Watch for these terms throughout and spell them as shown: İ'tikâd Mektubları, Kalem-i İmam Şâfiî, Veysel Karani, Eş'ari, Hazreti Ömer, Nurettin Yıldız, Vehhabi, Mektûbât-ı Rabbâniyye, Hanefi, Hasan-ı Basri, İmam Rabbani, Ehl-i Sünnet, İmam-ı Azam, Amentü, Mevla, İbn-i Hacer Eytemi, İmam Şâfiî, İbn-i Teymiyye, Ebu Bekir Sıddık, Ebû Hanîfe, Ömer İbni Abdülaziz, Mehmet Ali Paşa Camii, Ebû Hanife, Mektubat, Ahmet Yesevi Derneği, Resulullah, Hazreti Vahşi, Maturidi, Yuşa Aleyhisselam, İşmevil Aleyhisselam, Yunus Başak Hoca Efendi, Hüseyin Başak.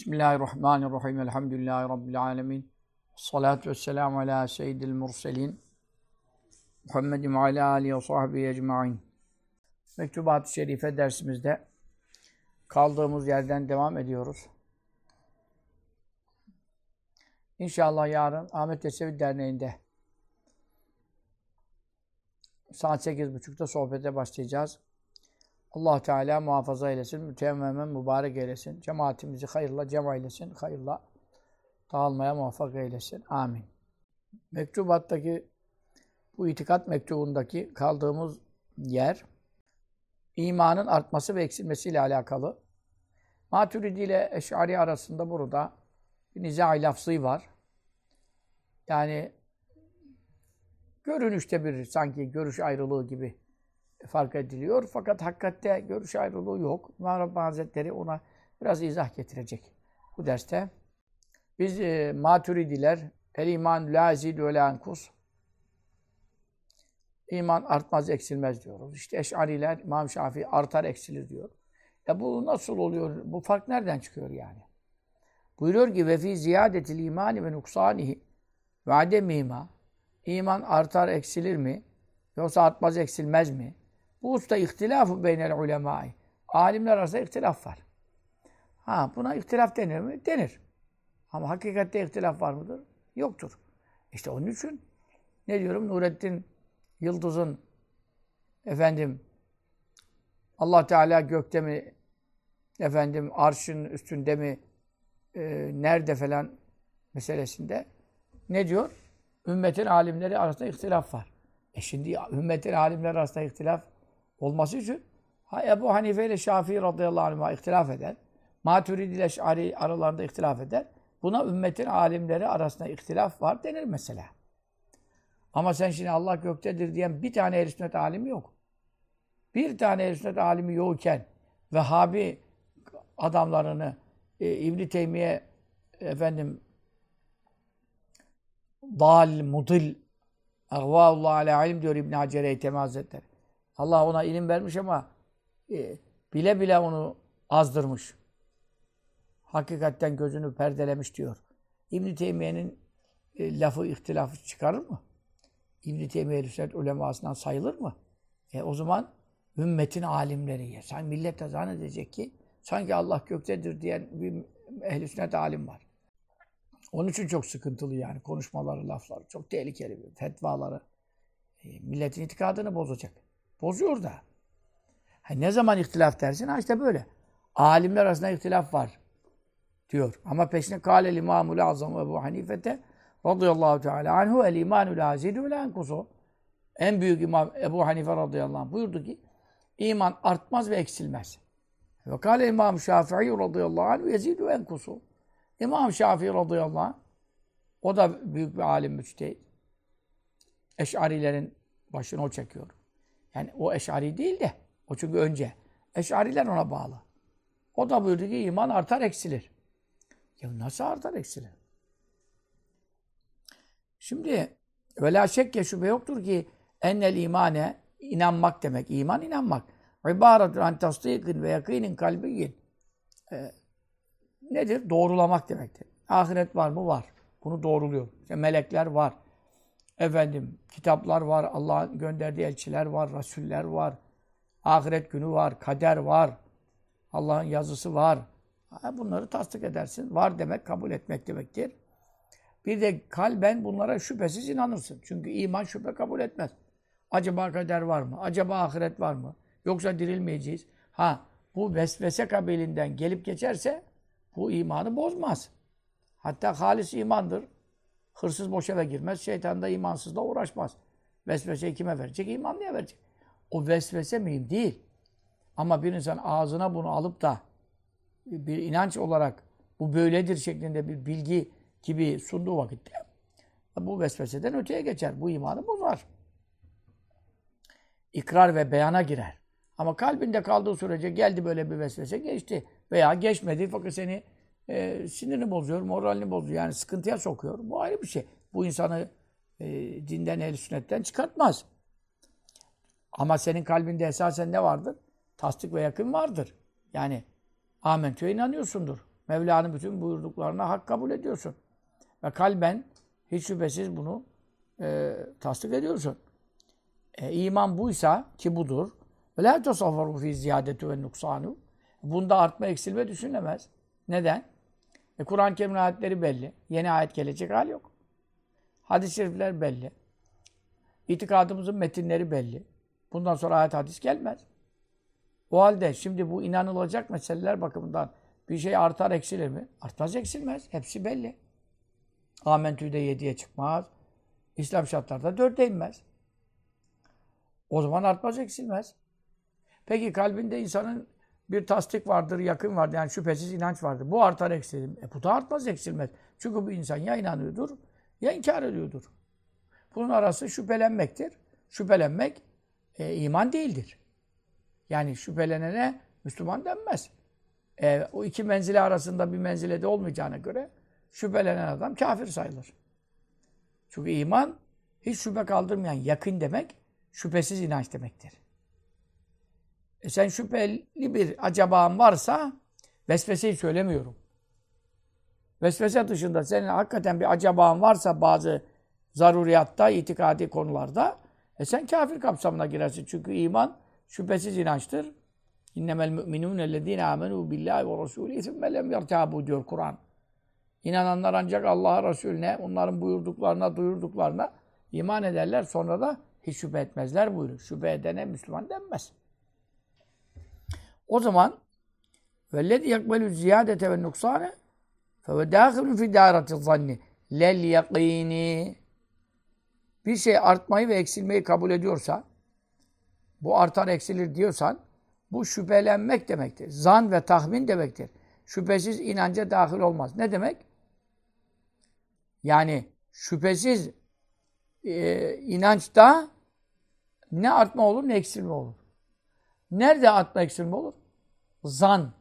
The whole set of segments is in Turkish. Bismillahirrahmanirrahim. Elhamdülillahi Rabbil alemin. Salatu vesselamu ala seyyidil murselin. Muhammedin ve ala alihi ve sahbihi ecma'in. Mektûbât-ı Şerife dersimizde kaldığımız yerden devam ediyoruz. İnşallah yarın Ahmet Yesevi Derneği'nde saat 8.30'da sohbete başlayacağız. Allah Teala muhafaza eylesin, mütemmemen mübarek eylesin. Cemaatimizi hayırla cem eylesin, hayırla dağılmaya muvaffak eylesin. Amin. Mektubattaki, bu itikat mektubundaki kaldığımız yer, imanın artması ve eksilmesiyle alakalı. Maturidi ile Eş'ari arasında burada bir nizâ-i lafzî var. Yani görünüşte bir sanki görüş ayrılığı gibi fark ediliyor. Fakat hakikatte görüş ayrılığı yok. İmam Rabbani Hazretleri ona biraz izah getirecek bu derste. Biz Maturidiler, el-iman la yazîdu ve la yankus, iman artmaz, eksilmez diyoruz. İşte Eş'ariler, İmam Şâfiî artar, eksilir diyor. Ya bu nasıl oluyor? Bu fark nereden çıkıyor yani? Buyuruyor ki, ve fî ziyâdetil imâni ve nuksânihi ve ademîmâ, iman artar, eksilir mi? Yoksa artmaz, eksilmez mi? Bu usta ihtilaf beynel ulemâi. Alimler arasında ihtilaf var. Ha, buna ihtilaf denir mi? Denir. Ama hakikatte ihtilaf var mıdır? Yoktur. İşte onun için ne diyorum? Nurettin Yıldız'ın efendim Allah Teala gökte mi, efendim arşın üstünde mi, nerede falan meselesinde ne diyor? Ümmetin alimleri arasında ihtilaf var. Şimdi ümmetin alimler arasında ihtilaf olması için Ebû Hanife ile Şafii radıyallahu anhuma ihtilaf eder. Maturidi ile Eş'ari aralarında ihtilaf eder. Buna ümmetin alimleri arasında ihtilaf var denir mesela. Ama sen şimdi Allah göktedir diyen bir tane ehl-i sünnet alimi yok. Bir tane ehl-i sünnet alimi yokken Vehhabi adamlarını İbn-i Teymiyye efendim dal, mudil, Ağvâullâhu alâ ilim diyor İbn-i Hacer Eytemi Hazretleri. Allah ona ilim vermiş ama bile bile onu azdırmış. Hakikatten gözünü perdelemiş diyor. İbn-i Teymiyye'nin lafı ihtilafı çıkarır mı? İbn-i Teymiyye Ehl-i ulemasından sayılır mı? O zaman ümmetin alimleri ya. Sanki millet de zannedecek ki sanki Allah göktedir diyen bir ehl-i sünnet alim var. Onun için çok sıkıntılı yani konuşmaları, lafları. Çok tehlikeli bir fetvaları. Milletin itikadını bozacak. Bozuyor da. Ha, ne zaman ihtilaf dersin? Ha işte böyle. Alimler arasında ihtilaf var diyor. Ama peşine Kalem-i İmam-ı Azam Ebû Hanîfe radıyallahu teâlâ anhu el-imânü lâ yazîdü ve lâ yankusu. En büyük imam Ebû Hanife radıyallahu anh buyurdu ki iman artmaz ve eksilmez. Ve Kalem-i İmam Şâfiî radıyallahu anhu yazîdü ve yankusu. İmam Şâfiî radıyallahu anh, o da büyük bir alim müçtehid. Eş'arilerin başını o çekiyor. Yani o Eş'ari değil de, o çünkü önce. Eş'ariler ona bağlı. O da buyurdu ki iman artar eksilir. Ya nasıl artar eksilir? Şimdi, velâ şekke şüphe yoktur ki ennel imane, inanmak demek, iman inanmak. İbâretun an tasdîkin ve yakînin kalbiyyin. Nedir? Doğrulamak demektir. Ahiret var mı? Var. Bunu doğruluyor. İşte melekler var. Efendim, kitaplar var. Allah'ın gönderdiği elçiler var. Resuller var. Ahiret günü var. Kader var. Allah'ın yazısı var. Bunları tasdik edersin. Var demek, kabul etmek demektir. Bir de kalben bunlara şüphesiz inanırsın. Çünkü iman şüphe kabul etmez. Acaba kader var mı? Acaba ahiret var mı? Yoksa dirilmeyeceğiz. Ha, bu vesvese kabilinden gelip geçerse bu imanı bozmaz. Hatta halis imandır. Hırsız boş eve girmez, şeytan da imansızla uğraşmaz. Vesveseyi kime verecek? İmanlıya verecek. O vesvese mühim değil. Ama bir insan ağzına bunu alıp da bir inanç olarak bu böyledir şeklinde bir bilgi gibi sunduğu vakitte bu vesveseden öteye geçer. Bu imanı bozar. İkrar ve beyana girer. Ama kalbinde kaldığı sürece geldi böyle bir vesvese geçti. Veya geçmedi fakat seni sinirini bozuyor, moralini bozuyor. Yani sıkıntıya sokuyor. Bu ayrı bir şey. Bu insanı dinden, ehl-i sünnetten çıkartmaz. Ama senin kalbinde esasen ne vardır? Tasdik ve yakın vardır. Yani Amentü'ye inanıyorsundur. Mevla'nın bütün buyurduklarına hak kabul ediyorsun. Ve kalben hiç şüphesiz bunu tasdik ediyorsun. İman buysa ki budur. وَلَا تَصَفَرُوا فِي زِيَادَةُ وَالنُّقْصَانُ Bunda artma eksilme düşünülemez. Neden? Kur'an-ı Kerim ayetleri belli. Yeni ayet gelecek hali yok. Hadis-i şerifler belli. İtikadımızın metinleri belli. Bundan sonra ayet hadis gelmez. O halde şimdi bu inanılacak meseleler bakımından bir şey artar eksilir mi? Artmaz eksilmez. Hepsi belli. Amentü'de 7'ye çıkmaz. İslam şartlarda 4'e inmez. O zaman artmaz eksilmez. Peki kalbinde insanın bir tasdik vardır, yakın vardır. Yani şüphesiz inanç vardır. Bu artar eksilir mi? Bu da artmaz eksilmez. Çünkü bu insan ya inanıyordur ya inkar ediyordur. Bunun arası şüphelenmektir. Şüphelenmek iman değildir. Yani şüphelenene Müslüman denmez. O iki menzile arasında bir menzilede olmayacağına göre şüphelenen adam kafir sayılır. Çünkü iman hiç şüphe kaldırmayan yakın demek, şüphesiz inanç demektir. Sen şüpheli bir acabağın varsa vesveseyi söylemiyorum. Vesvese dışında senin hakikaten bir acabağın varsa bazı zaruriyatta, itikadi konularda sen kafir kapsamına girersin. Çünkü iman şüphesiz inançtır. İnnemel müminûne ellezîne âmenû billâhi ve rasûlî thumme lem yertâbû diyor Kur'an. İnananlar ancak Allah'a, Resulüne, onların buyurduklarına, duyurduklarına iman ederler. Sonra da hiç şüphe etmezler buyuruyor. Şüphe edene Müslüman denmez. O zaman vellezî yakbelü ziyâdete ve nuksâne feve dâhilun fî dâretiz zanni lel yakîni. Bir şey artmayı ve eksilmeyi kabul ediyorsa, bu artar eksilir diyorsan, bu şüphelenmek demektir. Zan ve tahmin demektir. Şüphesiz inanca dahil olmaz. Ne demek? Yani şüphesiz inançta ne artma olur ne eksilme olur. Nerede artma eksilme olur? Zan,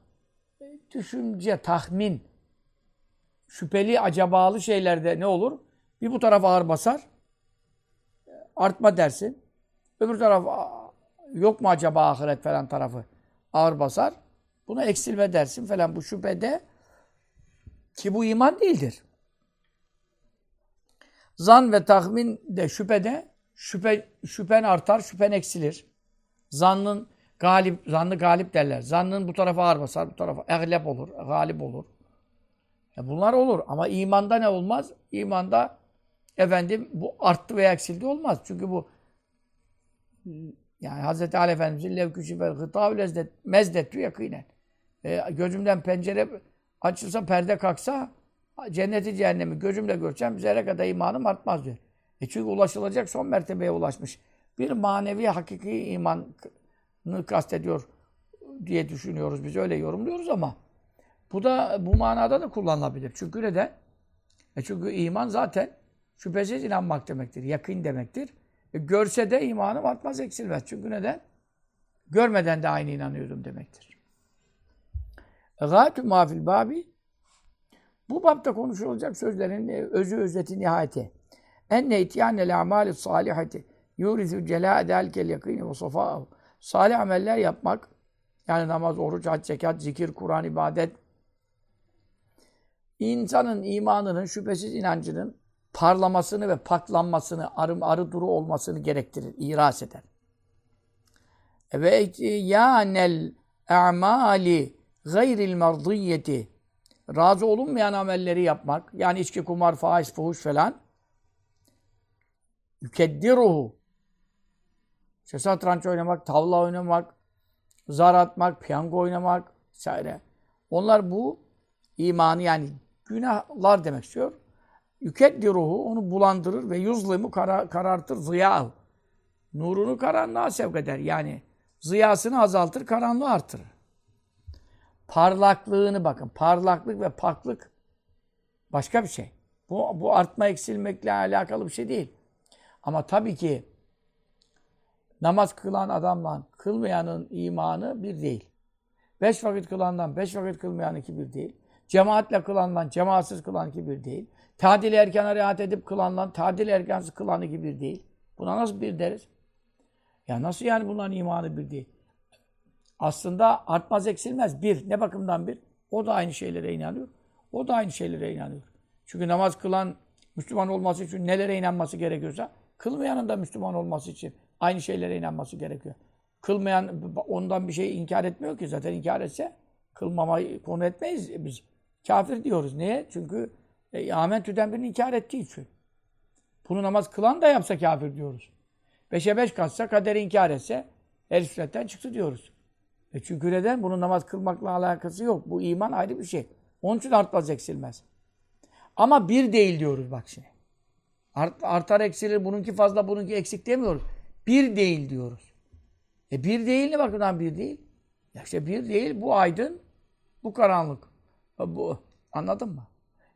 düşünce, tahmin. Şüpheli, acabalı şeylerde ne olur? Bir bu taraf ağır basar, artma dersin. Öbür taraf yok mu acaba ahiret falan tarafı ağır basar. Buna eksilme dersin falan, bu şüphede ki bu iman değildir. Zan ve tahmin de şüphede, şüphen artar, şüphen eksilir. Zannı galip derler. Zannın bu tarafa ağır basar, bu tarafa eglep olur, galip olur. Bunlar olur ama imanda ne olmaz? İmanda bu arttı veya eksildi olmaz. Çünkü bu yani Hazreti Ali Efendimiz'in levküşifel hıtavü lezzet mezdettü yakînen. Gözümden pencere açılsa, perde kalksa, cenneti cehennemi gözümle göreceğim, zerre kadar imanım artmaz diyor. Çünkü ulaşılacak son mertebeye ulaşmış. Bir manevi hakiki imanı kastediyor diye düşünüyoruz, biz öyle yorumluyoruz ama bu da bu manada da kullanılabilir. Çünkü neden? Çünkü iman zaten şüphesiz inanmak demektir, yakın demektir. Görse de imanım artmaz, eksilmez. Çünkü neden? Görmeden de aynı inanıyordum demektir. Gâtü mâ fil bâbi. Bu bapta konuşulacak sözlerin özü, özeti, nihayeti. Enne ityanel amâli sâlihati yûrizü celâ dâlkel yakîni ve safâhu. Salih ameller yapmak, yani namaz, oruç, hac, zekat, zikir, Kur'an, ibadet, insanın imanının, şüphesiz inancının parlamasını ve patlanmasını, arı duru olmasını gerektirir, iras eder. Ve iyanel a'mali gayril mardiyeti, razı olunmayan amelleri yapmak, yani içki, kumar, fahiş, fuhuş falan, yükeddiruhu, satranç oynamak, tavla oynamak, zar atmak, piyango oynamak vesaire. Onlar bu imanı, yani günahlar demek istiyor. Yükeddi ruhu, onu bulandırır ve yuzlimu, karartır, ziyahu. Nurunu karanlığa sevk eder. Yani ziyasını azaltır, karanlığı artırır. Parlaklığını bakın. Parlaklık ve paklık başka bir şey. Bu artma eksilmekle alakalı bir şey değil. Ama tabii ki namaz kılan adamla kılmayanın imanı bir değil. 5 vakit kılandan 5 vakit kılmayan iki bir değil. Cemaatle kılandan cemaatsiz kılan iki bir değil. Tadil-i erkana riayet edip kılanla tadil-i erkansız kılanı gibi bir değil. Buna nasıl bir deriz? Ya nasıl yani bunların imanı bir değil? Aslında artmaz eksilmez. Bir. Ne bakımdan bir? O da aynı şeylere inanıyor. O da aynı şeylere inanıyor. Çünkü namaz kılan Müslüman olması için nelere inanması gerekiyorsa, kılmayanın da Müslüman olması için aynı şeylere inanması gerekiyor. Kılmayan ondan bir şey inkar etmiyor ki. Zaten inkar etse kılmamayı konu etmeyiz biz. Kafir diyoruz. Niye? Çünkü Amentü'den birini inkar ettiği için. Bunu namaz kılan da yapsa kafir diyoruz. 5'e 5 katsa, kaderi inkar etse el-i sünnetten çıktı diyoruz. Çünkü neden? Bunun namaz kılmakla alakası yok. Bu iman ayrı bir şey. Onun için artmaz eksilmez. Ama bir değil diyoruz bak şimdi. Artar eksilir, bununki fazla, bununki eksik demiyoruz. Bir değil diyoruz. Bir değil ne bakımdan bir değil? Ya işte bir değil, bu aydın, bu karanlık. Bu, anladın mı?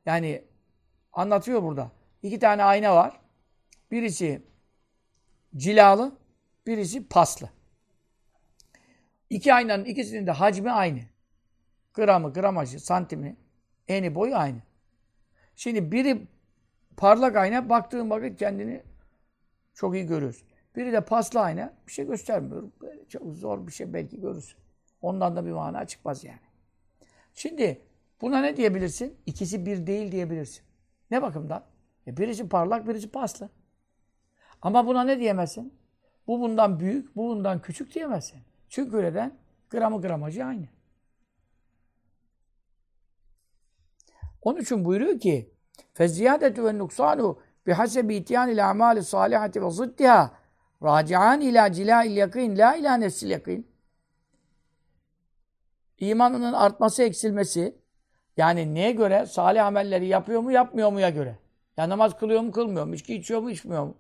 Yani anlatıyor burada. 2 tane ayna var. Birisi cilalı, birisi paslı. 2 aynanın ikisinin de hacmi aynı. Gramı, gramajı, santimi, eni, boyu aynı. Şimdi biri parlak ayna, baktığın vakit kendini çok iyi görüyorsun. Biri de paslı ayna, bir şey göstermiyor. Böyle çok zor bir şey belki görürsün. Ondan da bir mana çıkmaz yani. Şimdi buna ne diyebilirsin? İkisi bir değil diyebilirsin. Ne bakımdan? Birisi parlak, birisi paslı. Ama buna ne diyemezsin? Bu bundan büyük, bu bundan küçük diyemezsin. Çünkü öyleden gramı gramacı aynı. Onun için buyuruyor ki: "Fezziyadetu ve nuksanu bihasebi ityan ile amali salihati ve ziddiha racian ila cila'il yakin la ila nefsil yakin." İmanının artması, eksilmesi yani neye göre? Salih amelleri yapıyor mu, yapmıyor mu'ya göre. Yani namaz kılıyor mu, kılmıyor mu? İçki içiyor mu, içmiyor mu?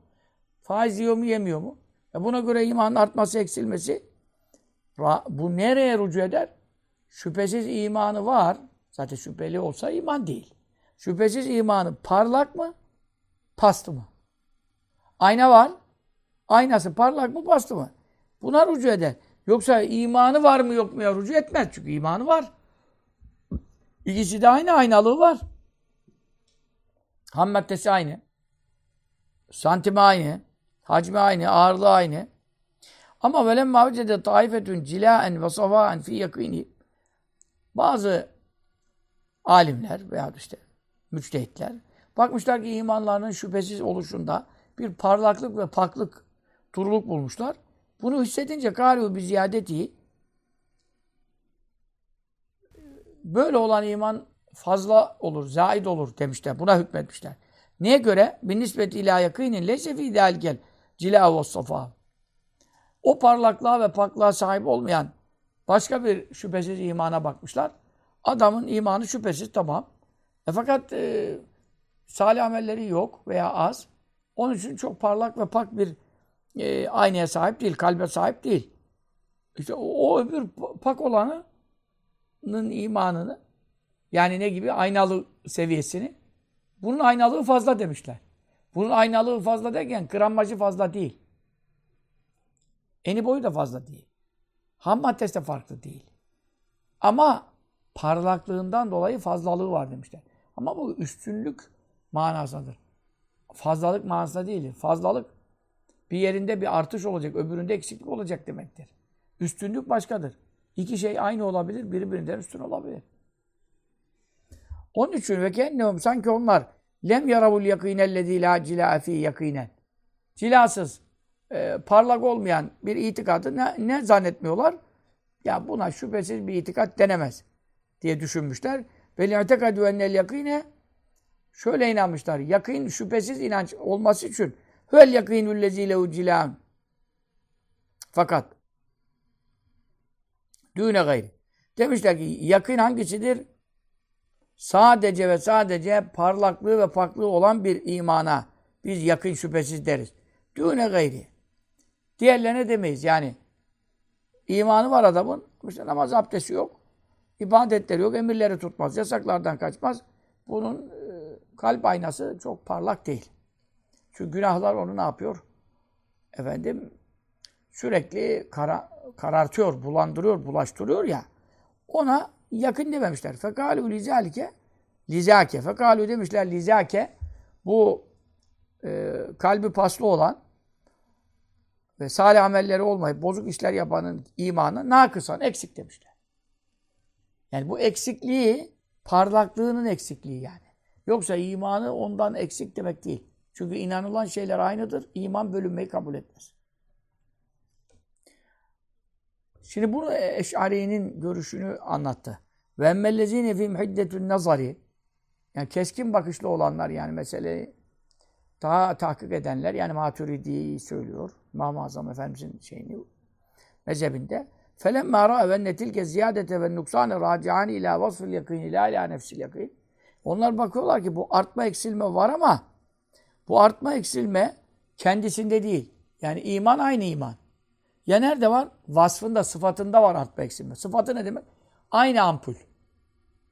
Faiz yiyor mu, yemiyor mu? Buna göre imanın artması, eksilmesi. Bu nereye rücu eder? Şüphesiz imanı var. Zaten şüpheli olsa iman değil. Şüphesiz imanı parlak mı, paslı mı? Ayna var. Aynası parlak mı, paslı mı? Buna rücu eder. Yoksa imanı var mı, yok mu ya rücu etmez. Çünkü imanı var. İkisi de aynı, aynalığı var. Ham maddesi aynı. Santimi aynı. Hacmi aynı, ağırlığı aynı. Ama velem mavcede taifetün cilaen ve savaen fi yakini. Bazı alimler veya işte müçtehitler bakmışlar ki imanlarının şüphesiz oluşunda bir parlaklık ve paklık, turuluk bulmuşlar. Bunu hissedince kâlu bi ziyadeti, böyle olan iman fazla olur, zaid olur demişler. Buna hükmetmişler. Neye göre? Bin nisbeti ilâ yakînin leyse fî dâlkel cilâ ve safâ. O parlaklığa ve paklığa sahip olmayan başka bir şüphesiz imana bakmışlar. Adamın imanı şüphesiz, tamam. Fakat salih amelleri yok veya az. Onun için çok parlak ve pak bir aynaya sahip değil, kalbe sahip değil. İşte o öbür pak olanının imanını, yani ne gibi? Aynalı seviyesini. Bunun aynalığı fazla demişler. Bunun aynalığı fazla derken gramajı fazla değil. Eni boyu da fazla değil. Ham maddesi de farklı değil. Ama parlaklığından dolayı fazlalığı var demişler. Ama bu üstünlük manasındadır. Fazlalık manasında değil. Fazlalık bir yerinde bir artış olacak, öbüründe eksiklik olacak demektir. Üstünlük başkadır. 2 şey aynı olabilir, birbirinden üstün olabilir. Onun için ve kennehum, sanki onlar lem yaravul yakînellezî lâ cilâ fî yakînen. Cilasız, parlak olmayan bir itikadı ne zannetmiyorlar? Ya buna şüphesiz bir itikat denemez diye düşünmüşler. Ve i'tikâdû ennel yakîne, şöyle inanmışlar. Yakîn, şüphesiz inanç olması için hüvel yakînüllezî lehu cilân. Fakat dûne gayri. Demişler ki yakîn hangisidir? Sadece ve sadece parlaklığı ve paklığı olan bir imana biz yakîn, şüphesiz deriz. Dûne gayri. Diğerlerine demeyiz. Yani imanı var adamın, işte namaz, abdesti yok, ibadetleri yok, emirleri tutmaz, yasaklardan kaçmaz. Bunun kalp aynası çok parlak değil. Çünkü günahlar onu ne yapıyor? Sürekli karartıyor, bulandırıyor, bulaştırıyor ya. Ona yakın dememişler. Fekâlu lizâke. Fekâlu demişler lizâke. Bu kalbi paslı olan ve salih amelleri olmayıp bozuk işler yapanın imanı nakısan, eksik demişler. Yani bu eksikliği, parlaklığının eksikliği yani. Yoksa imanı ondan eksik demek değil. Çünkü inanılan şeyler aynıdır. İman bölünmeyi kabul etmez. Şimdi bunu Eş'ari'nin görüşünü anlattı. وَاَمَّلَّذ۪ينَ فِي مْحِدَّةُ النَّظَرِ Yani keskin bakışlı olanlar, yani meseleyi daha tahkik edenler, yani Maturidi'yi söylüyor. İmam-ı Azam Efendimiz'in şeyini, mezhebinde. فَلَمَّا رَأَوَنَّ تِلْكَ زِيَادَةَ وَالنُّقْسَانَ رَاجِعَانِ اِلٰى وَصْفِ الْيَقِينِ اِلٰى اِلٰى نَفْسِ الْيَقِينِ Onlar bakıyorlar ki bu artma eksilme var ama bu artma eksilme kendisinde değil. Yani iman aynı iman. Ya nerede var? Vasfında, sıfatında var artma eksilme. Sıfatı ne demek? Aynı ampul.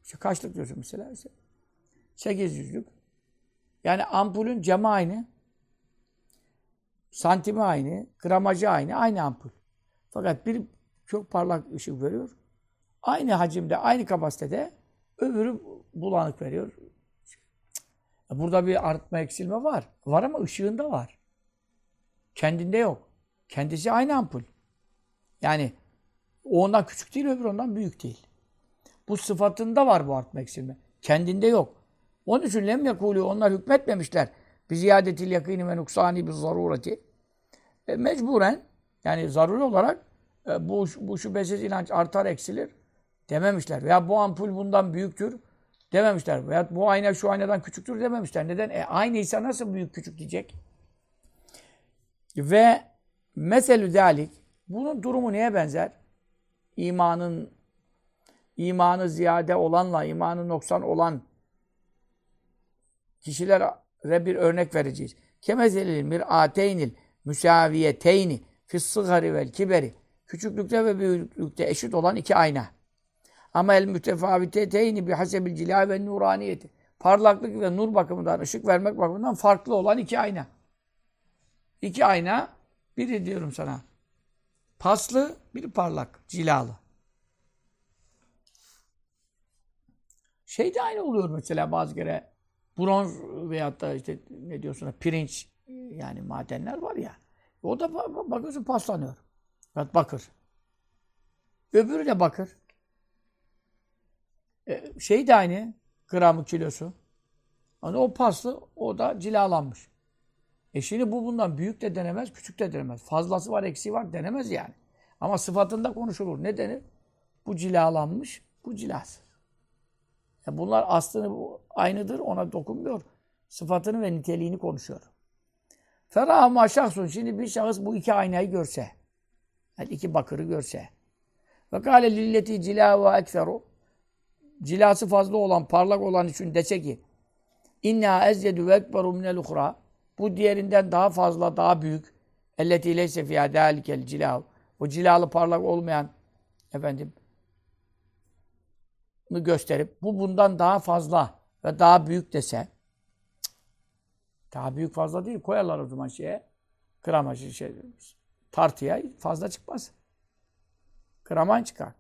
İşte kaçlık diyorsun mesela? İşte 800'lük. Yani ampulün cema aynı. Santimi aynı. Gramajı aynı. Aynı ampul. Fakat bir çok parlak ışık veriyor. Aynı hacimde, aynı kapasitede, öbürü bulanık veriyor. Burada bir artma eksilme var. Var ama ışığında var. Kendinde yok. Kendisi aynı ampul. Yani o ondan küçük değil, öbür ondan büyük değil. Bu sıfatında var bu artma eksilme. Kendinde yok. Onun için lem yekûlû, onlar hükmetmemişler. Bi ziyâdetil yakîni ve nuksâni bi zarûreti. Mecburen, yani zaruri olarak bu şüphesiz inanç artar eksilir dememişler. Veya bu ampul bundan büyüktür dememişler. Veya bu ayna şu aynadan küçüktür dememişler. Neden? Aynıysa nasıl büyük küçük diyecek? Ve meselü dâlik, bunun durumu neye benzer? İmanı ziyade olanla imanı noksan olan kişilere bir örnek vereceğiz. Kemeselil mir'ateynil müsaviyeteyni fissıgari vel kiberi. Küçüklükte ve büyüklükte eşit olan iki ayna. Ama el mütefaviteynî bihasebil cilâ ve nuraniyeti. Parlaklık ve nur bakımından, ışık vermek bakımından farklı olan iki ayna. İki ayna, biri diyorum sana paslı, biri parlak, cilalı. Şey de aynı oluyor mesela bazı kere bronz veyahut da işte ne diyorsun pirinç, yani madenler var ya. O da bakıyorsun paslanıyor. Evet, bakır. Öbürü de bakır. Şey de aynı, gramı, kilosu. Yani o paslı, o da cilalanmış. Şimdi bu bundan büyük de denemez, küçük de denemez. Fazlası var, eksiği var denemez yani. Ama sıfatında konuşulur. Ne denir? Bu cilalanmış, bu cilasız. Yani bunlar aslında aynıdır, ona dokunmuyor. Sıfatını ve niteliğini konuşuyor. Ferah maşahsun. Şimdi bir şahıs bu iki aynayı görse, yani iki bakırı görse. Ve kâle lilleti cilâvâ ekferu. Cilası fazla olan, parlak olan için dese ki innâ ezzedü ve ekberu minel ukhra. Bu diğerinden daha fazla, daha büyük. Elleti leyse fiyâ dâlikel cilâv. O cilalı parlak olmayan gösterip bu bundan daha fazla ve daha büyük dese, daha büyük fazla değil, koyarlar o zaman şeye, gramajı şey tartıya, fazla çıkmaz. Graman çıkar.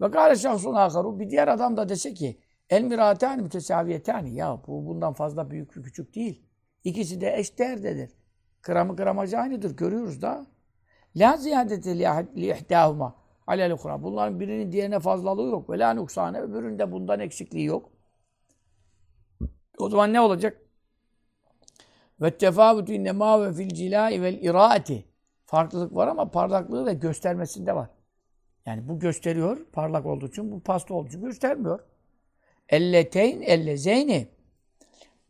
Ve kâle şahsun âkharu, bir diğer adam da dese ki el mirâtâni mütesâviyetâni, ya bu bundan fazla büyük ve küçük değil. İkisi de eşdeğerdedir. Gramı gramajı aynıdır, görüyoruz da. Lâ ziyâdete liihdâhuma alel ukhra. Bunların birinin diğerine fazlalığı yok. Ve lâ nuksâne, öbüründe bundan eksikliği yok. O zaman ne olacak? وَالتَّفَاوُتُ اِنَّمَا وَفِي الْجِلَاءِ وَالْاِرَاءَةِ Farklılık var ama parlaklığı ve göstermesinde var. Yani bu gösteriyor, parlak olduğu için, bu pasta olduğu için göstermiyor. اَلَّتَيْنِ اَلَّزَيْنِ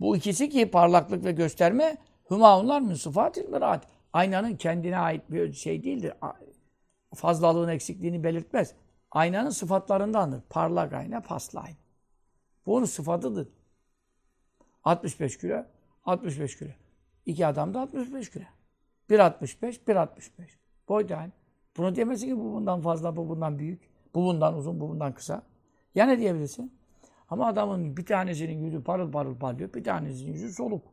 Bu ikisi ki parlaklık ve gösterme, huma onlar min sıfatil miraat. Aynanın kendine ait bir şey değildir. Fazlalığın eksikliğini belirtmez. Aynanın sıfatlarındandır. Parlak ayna, paslı ayna. Bu onun sıfatıdır. 65 kilo, 65 kilo. İki adam da 65 kilo. 1.65, 1.65. Boy da aynı. Bunu diyemezsin ki bu bundan fazla, bu bundan büyük, bu bundan uzun, bu bundan kısa. Ya ne diyebilirsin? Ama adamın bir tanesinin yüzü parıl parıl parlıyor, bir tanesinin yüzü soluk.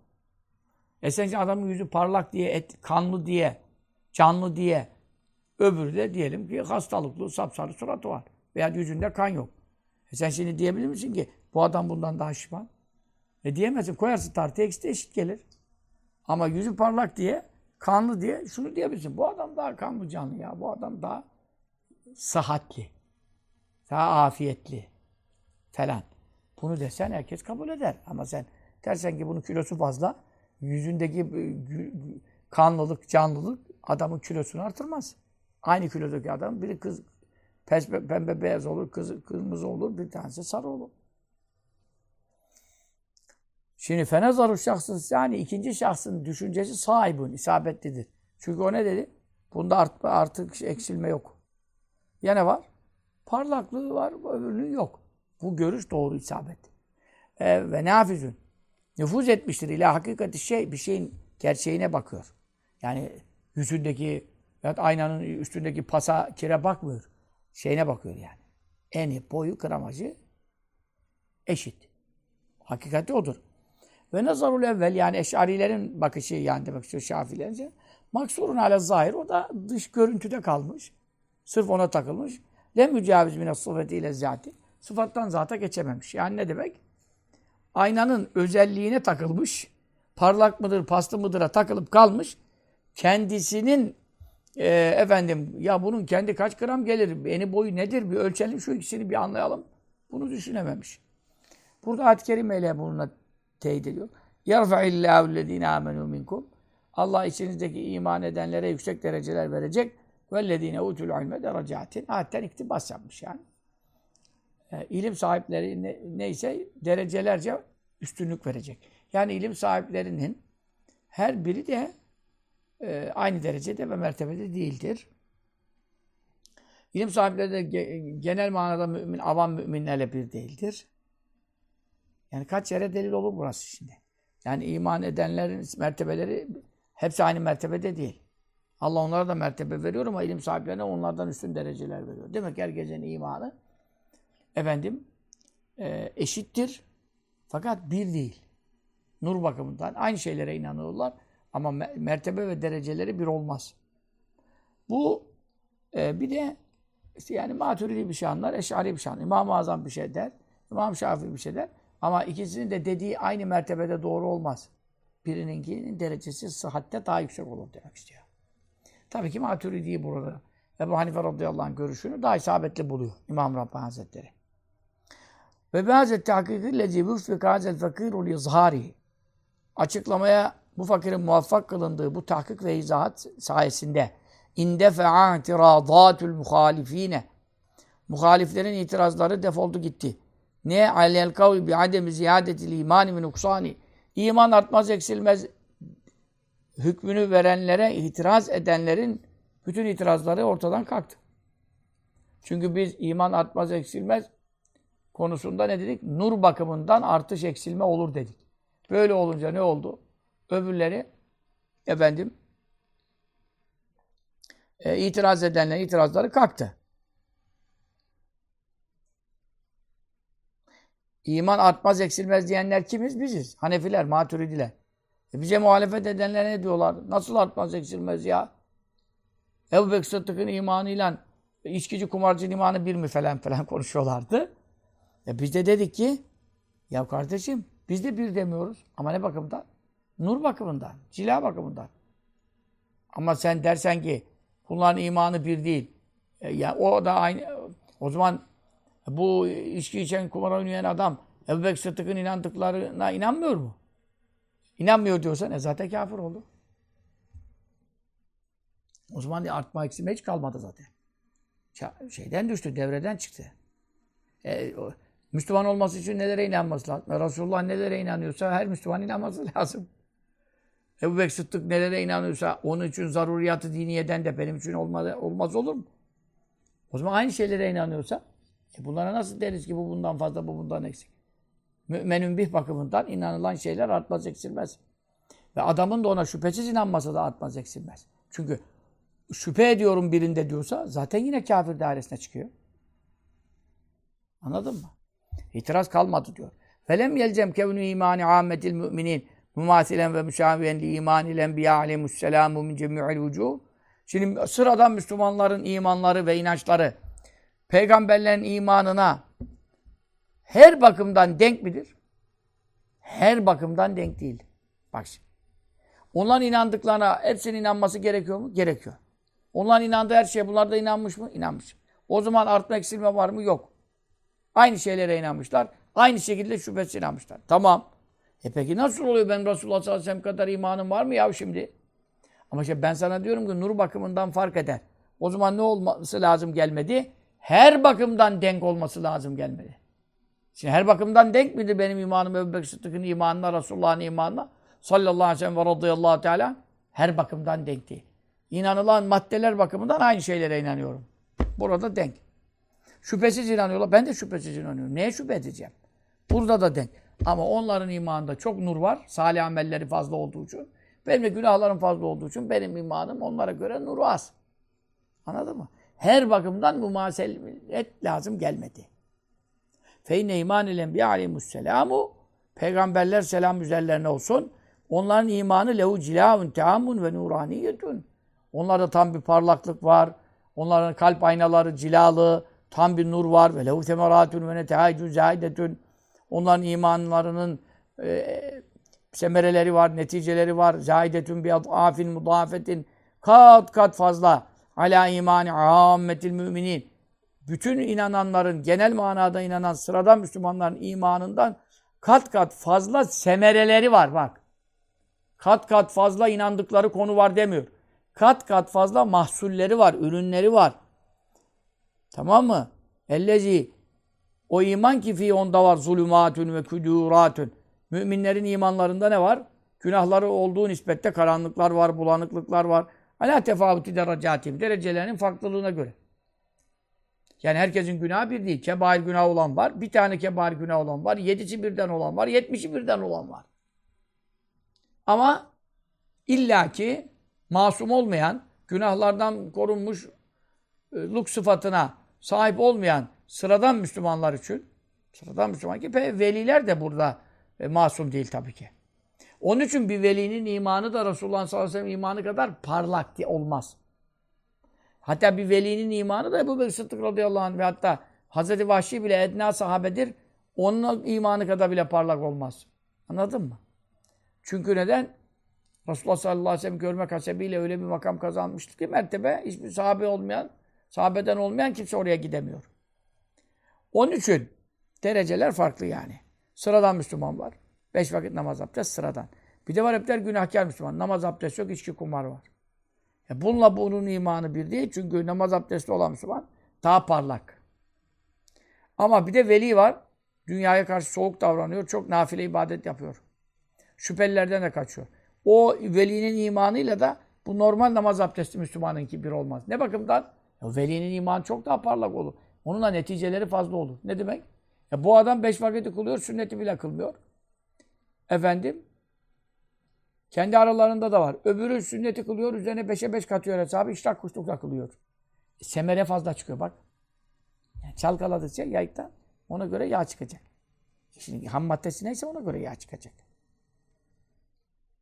Sen adamın yüzü parlak diye, kanlı diye, canlı diye, öbürü de diyelim ki hastalıklı, sapsarı suratı var. Veya yüzünde kan yok. Sen şimdi diyebilir misin ki bu adam bundan daha şişman? Diyemezsin. Koyarsın tartıya, ikisi de eşit gelir. Ama yüzü parlak diye, kanlı diye şunu diyebilirsin. Bu adam daha kanlı canlı ya. Bu adam daha sıhhatli. daha afiyetli falan. Bunu desen herkes kabul eder. Ama sen dersen ki bunun kilosu fazla, yüzündeki kanlılık, canlılık adamın kilosunu artırmaz. Aynı kilodaki adam, biri kız pembe beyaz olur, kırmızı olur, bir tanesi sarı olur. Şimdi fenezaru şahsın, yani ikinci şahsın düşüncesi sahibun, isabetlidir. Çünkü o ne dedi? Bunda artık eksilme yok. Ya ne var? Parlaklığı var, öbürünün yok. Bu görüş doğru isabet. Ve nafizün. Nüfuz etmiştir ila hakikati şey, bir şeyin gerçeğine bakıyor. Yani yüzündeki, yani aynanın üstündeki pasa, kire bakmıyor. Şeyine bakıyor yani. Eni, boyu, gramajı eşit. Hakikati odur. Ve nazarul evvel, yani Eş'arilerin bakışı, yani demek istiyor Şafiilerince. Maksurun ala zahir, o da dış görüntüde kalmış. Sırf ona takılmış. Lem mücaviz mine sıfeti ile zati. Sıfattan zata geçememiş. Yani ne demek? Aynanın özelliğine takılmış. Parlak mıdır, paslı mıdır'a takılıp kalmış. Kendisinin efendim, ya bunun kendi kaç gram gelir, eni boyu nedir, bir ölçelim şu ikisini bir anlayalım. Bunu düşünememiş. Burada ayet-i kerimeyle bununla teyit ediyor. يَرْفَعِلَّهُ الَّذ۪ينَ آمَنُوا مِنْكُمْ Allah içinizdeki iman edenlere yüksek dereceler verecek. وَالَّذ۪ينَ اُوتُوا الْعِلْمَ دَرَجَاتٍ Ayetten iktibas yapmış yani. İlim sahipleri neyse derecelerce üstünlük verecek. Yani ilim sahiplerinin her biri de aynı derecede ve mertebede değildir. İlim sahipleri de genel manada mümin, avam müminlerle bir değildir. Yani kaç yere delil olur burası şimdi. Yani iman edenlerin mertebeleri hepsi aynı mertebede değil. Allah onlara da mertebe veriyor ama ilim sahiplerine onlardan üstün dereceler veriyor. Demek ki her gecenin imanı eşittir fakat bir değil. Nur bakımından aynı şeylere inanıyorlar ama mertebe ve dereceleri bir olmaz. Bu bir de işte yani Maturidi bir şey anlar, Eş'ari bir şey anlar. İmam-ı Azam bir şey der, İmam Şâfiî bir şey der. Ama ikisinin de dediği aynı mertebede doğru olmaz. Birininkinin derecesi sıhhatte daha yüksek olur demek istiyor. Tabii ki Maturidi'yi burada Ebû Hanîfe radıyallahu anh görüşünü daha isabetli buluyor İmam Rabbani Hazretleri. Ve bâzet tahkîkî lezî vüffikâ hazel fakîrul izhâri. Açıklamaya bu fakirin muvaffak kılındığı bu tahkik ve izahat sayesinde indefe'a itirazâtul muhalifîne. Muhaliflerin itirazları defoldu gitti. Ne alel kavli bi adem ziyadetil imani min nuksani. İman artmaz eksilmez hükmünü verenlere, itiraz edenlerin bütün itirazları ortadan kalktı. Çünkü biz iman artmaz eksilmez konusunda ne dedik? Nur bakımından artış eksilme olur dedik. Böyle olunca ne oldu? Öbürleri itiraz edenlerin itirazları kalktı. İman artmaz eksilmez diyenler kimiz? Biziz. Hanefiler, Maturidiler. Bize muhalefet edenler ne diyorlar? Nasıl artmaz eksilmez ya? Ebu Bekir Sıddık'ın imanıyla içkici kumarcı imanı bir mi falan konuşuyorlardı. Biz de dedik ki, ya kardeşim biz de bir demiyoruz. Ama ne bakımdan? Nur bakımından, cila bakımından. Ama sen dersen ki bunların imanı bir değil. Ya o da aynı. O zaman bu içki içen, kumar oynayan adam Ebu Bekir Sıddık'ın inandıklarına inanmıyor mu? İnanmıyor diyorsan zaten kafir oldu. O zaman artma eksilme hiç kalmadı zaten. Şeyden düştü, devreden çıktı. Müslüman olması için nelere inanması lazım? Resulullah nelere inanıyorsa her Müslüman inanması lazım. Ebu Bekir Sıddık nelere inanıyorsa onun için zaruriyatı diniyeden de benim için olmaz olur mu? O zaman aynı şeylere inanıyorsa bunlara nasıl deriz ki bu bundan fazla, bu bundan eksik? Mü'menün bih bakımından inanılan şeyler artmaz eksilmez. Ve adamın da ona şüphesiz inanması da artmaz eksilmez. Çünkü şüphe ediyorum birinde diyorsa zaten yine kafir dairesine çıkıyor. Anladın mı? İtiraz kalmadı diyor. Felem yelcem kevnü imani âmmetil mü'minin mümâsilen ve müşâviyen li imânil enbiyâ aleyhimüsselâmu min cemî'il vücûh. Şimdi sıradan Müslümanların imanları ve inançları peygamberlerin imanına her bakımdan denk midir? Her bakımdan denk değil. Bak şimdi. Onların inandıklarına hepsinin inanması gerekiyor mu? Gerekiyor. Onların inandığı her şeye bunlar da inanmış mı? İnanmış. O zaman artma eksilme var mı? Yok. Aynı şeylere inanmışlar. Aynı şekilde şüphesiz inanmışlar. Tamam. E peki nasıl oluyor, ben Resulullah sallallahu aleyhi ve sellem kadar imanım var mı ya şimdi? Ama işte ben sana diyorum ki nur bakımından fark eder. O zaman ne olması lazım gelmedi? Her bakımdan denk olması lazım gelmedi. Şimdi her bakımdan denk midir benim imanım Ebu Bekir Sıddık'ın imanına, Resulullah'ın imanına? Sallallahu aleyhi ve sellem ve radıyallahu teala her bakımdan denkti. İnanılan maddeler bakımından aynı şeylere inanıyorum. Burada denk. Şüphesiz inanıyorlar. Ben de şüphesiz inanıyorum. Neye şüphe edeceğim? Burada da denk. Ama onların imanında çok nur var. Salih amelleri fazla olduğu için. Benim de günahlarım fazla olduğu için benim imanım onlara göre nuru az. Anladın mı? Her bakımdan mümaselet lazım gelmedi. Feyne iman ile enbiya aleyhimusselamu, peygamberler selam üzerlerine olsun. Onların imanı lehu cilaun teammun ve nuraniyetun. Onlarda tam bir parlaklık var. Onların kalp aynaları cilalı, tam bir nur var. Ve lehu temeratun ve netehaycu zahidetun. Onların imanlarının semereleri var, neticeleri var. Zahidetun bi afin mudafetin. Kat kat fazla. Ala imani âmmetil müminin. Bütün inananların, genel manada inanan sıradan Müslümanların imanından kat kat fazla semereleri var bak. Kat kat fazla inandıkları konu var demiyor. Kat kat fazla mahsulleri var, ürünleri var. Tamam mı? Ellezi, o iman ki fi onda var zulümatün ve küdüratün. Müminlerin imanlarında ne var? Günahları olduğu nispette karanlıklar var, bulanıklıklar var. Ala tefavuti derecatim, derecelerinin farklılığına göre. Yani herkesin günahı bir değil. Kebair günah olan var, bir tane kebair günah olan var, 7'si birden olan var, 70'i birden olan var. Ama illaki masum olmayan, günahlardan korunmuşluk sıfatına sahip olmayan sıradan Müslümanlar için, sıradan Müslüman ki veliler de burada masum değil tabii ki. Onun için bir velinin imanı da Resulullah sallallahu aleyhi ve sellem imanı kadar parlak olmaz. Hatta bir velinin imanı da Ebu Bekir Sıddık radıyallahu anh ve hatta Hazreti Vahşi bile edna sahabedir. Onun imanı kadar bile parlak olmaz. Anladın mı? Çünkü neden? Resulullah sallallahu aleyhi ve sellem görmek hasebiyle öyle bir makam kazanmıştı ki mertebe hiçbir sahabe olmayan, sahabeden olmayan kimse oraya gidemiyor. Onun için dereceler farklı yani. Sıradan Müslüman var. 5 vakit namaz abdest sıradan. Bir de var hepler günahkar Müslüman. Namaz abdest yok, içki kumar var. Bununla bunun imanı bir değil. Çünkü namaz abdesti olan Müslüman daha parlak. Ama bir de veli var. Dünyaya karşı soğuk davranıyor. Çok nafile ibadet yapıyor. Şüphelilerden de kaçıyor. O velinin imanıyla da bu normal namaz abdesti Müslümanınki bir olmaz. Ne bakımdan? Ya velinin imanı çok daha parlak olur. Onunla neticeleri fazla olur. Ne demek? Ya bu adam 5 vakit kılıyor, sünneti bile kılmıyor. Efendim? Kendi aralarında da var. Öbürü sünneti kılıyor, üzerine 5'e 5 katıyor hesabı, işrak kuşlukla kılıyor. Semere fazla çıkıyor bak. Yani çalkaladıkça yayıktan ona göre yağ çıkacak. Şimdi ham maddesi neyse ona göre yağ çıkacak.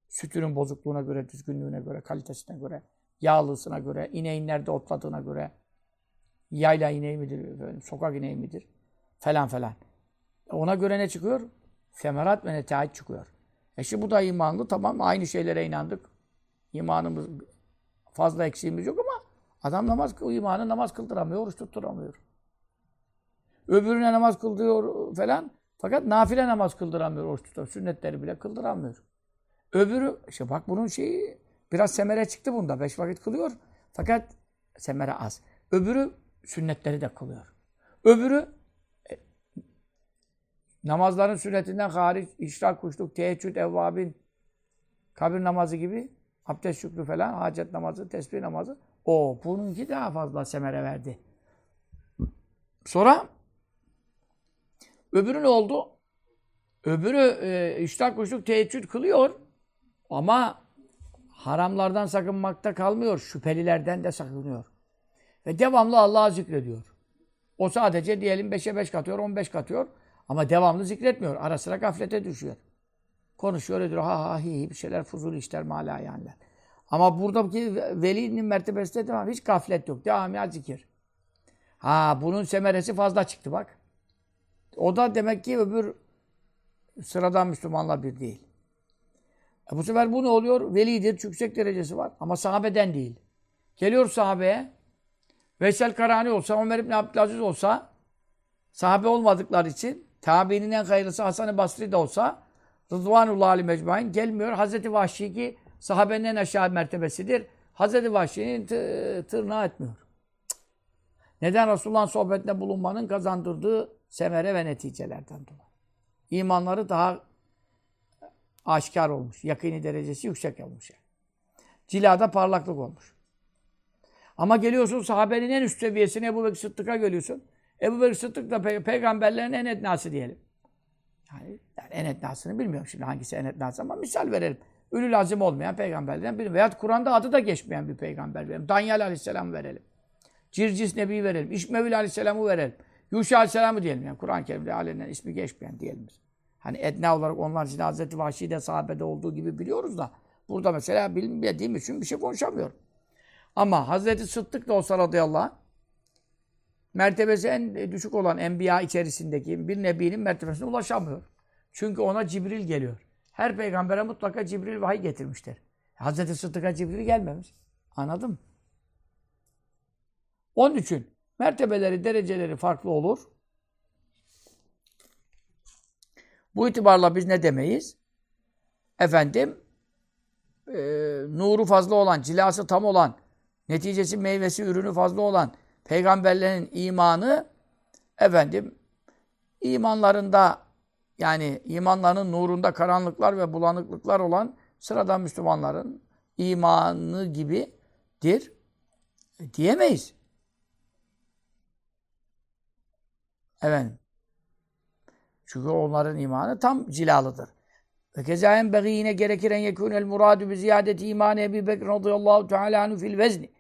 Sütünün bozukluğuna göre, düzgünlüğüne göre, kalitesine göre, yağlısına göre, ineğin nerede otladığına göre, yayla ineği midir, efendim, sokak ineği midir falan falan. Ona göre ne çıkıyor? Semerat ve netayic çıkıyor. Şimdi bu da imanlı, tamam, aynı şeylere inandık. İmanımız fazla, eksiğimiz yok ama adam namaz kıldıramıyor, oruç tutturamıyor. Öbürüne namaz kıldırıyor falan, fakat nafile namaz kıldıramıyor, oruç tutturamıyor, sünnetleri bile kıldıramıyor. Öbürü, işte bak bunun şeyi, biraz semere çıktı bunda, 5 vakit kılıyor fakat semere az. Öbürü sünnetleri de kılıyor. Öbürü namazların sünnetinden hariç, işrak, kuşluk, teheccüd, evvabin, kabir namazı gibi, abdest şükrü falan, hacet namazı, tesbih namazı. O, bununki daha fazla semere verdi. Sonra öbürü ne oldu? Öbürü işrak, kuşluk, teheccüd kılıyor ama haramlardan sakınmakta kalmıyor, şüphelilerden de sakınıyor. Ve devamlı Allah'a zikrediyor. O sadece diyelim 5'e 5 katıyor, 15 katıyor. Ama devamlı zikretmiyor. Ara sıra gaflete düşüyor. Konuşuyor, öyle diyor. Ha, hi, bir şeyler fuzul işler, mala yanlar. Ama buradaki velinin mertebesi de tamam. Hiç gaflet yok. Devam ya zikir. Ha, bunun semeresi fazla çıktı bak. O da demek ki öbür sıradan Müslümanlar bir değil. Bu sefer bu ne oluyor? Velidir. Yüksek derecesi var. Ama sahabeden değil. Geliyor sahabeye. Veysel Karani olsa, Ömer İbni Abdülaziz olsa sahabe olmadıkları için tabiinin en hayırlısı Hasan-ı Basri de olsa Rıdvanullahi aleyhi mecmaîn gelmiyor. Hazreti Vahşi ki sahabenin en aşağı mertebesidir. Hazreti Vahşi'nin tırnağı etmiyor. Neden? Resulullah'ın sohbetinde bulunmanın kazandırdığı semere ve neticelerden dolayı. İmanları daha aşikar olmuş. Yakini derecesi yüksek olmuş. Yani. Cilada parlaklık olmuş. Ama geliyorsun sahabenin en üst seviyesine Ebu Bekir Sıddık'a geliyorsun. Ebu Bekir Sıddık da peygamberlerin en etnası diyelim. Yani en etnasını bilmiyorum şimdi hangisi en etnası ama misal verelim. Ülül lazım olmayan peygamberlerden biri. Veyahut Kur'an'da adı da geçmeyen bir peygamber verelim. Danyal Aleyhisselam verelim. Circis Nebi verelim. İşmevil Aleyhisselam'ı verelim. Yuşa Aleyhisselam'ı diyelim. Yani Kur'an-ı Kerim'de alenen ismi geçmeyen diyelim. Hani etna olarak onlar için Hazreti Vahşi'de sahabede olduğu gibi biliyoruz da burada mesela bilmediğim için bir şey konuşamıyorum. Ama Hazreti Sıddık da olsa radıyallahu anh mertebesi en düşük olan enbiya içerisindeki bir nebinin mertebesine ulaşamıyor. Çünkü ona Cibril geliyor. Her peygambere mutlaka Cibril vahiy getirmiştir. Hazreti Sıddık'a Cibril gelmemiş. Anladın mı? Onun için mertebeleri, dereceleri farklı olur. Bu itibarla biz ne demeyiz? Efendim, nuru fazla olan, cilası tam olan, neticesi meyvesi, ürünü fazla olan peygamberlerin imanı, efendim, imanlarında, yani imanlarının nurunda karanlıklar ve bulanıklıklar olan sıradan Müslümanların imanı gibidir diyemeyiz. Efendim. Çünkü onların imanı tam cilalıdır. Ve kezaen bagi yine gerekir en yekûnel muradu bi ziyadeti imanı Ebu Bekir radıyallahu teâlâ anhu fil vezni.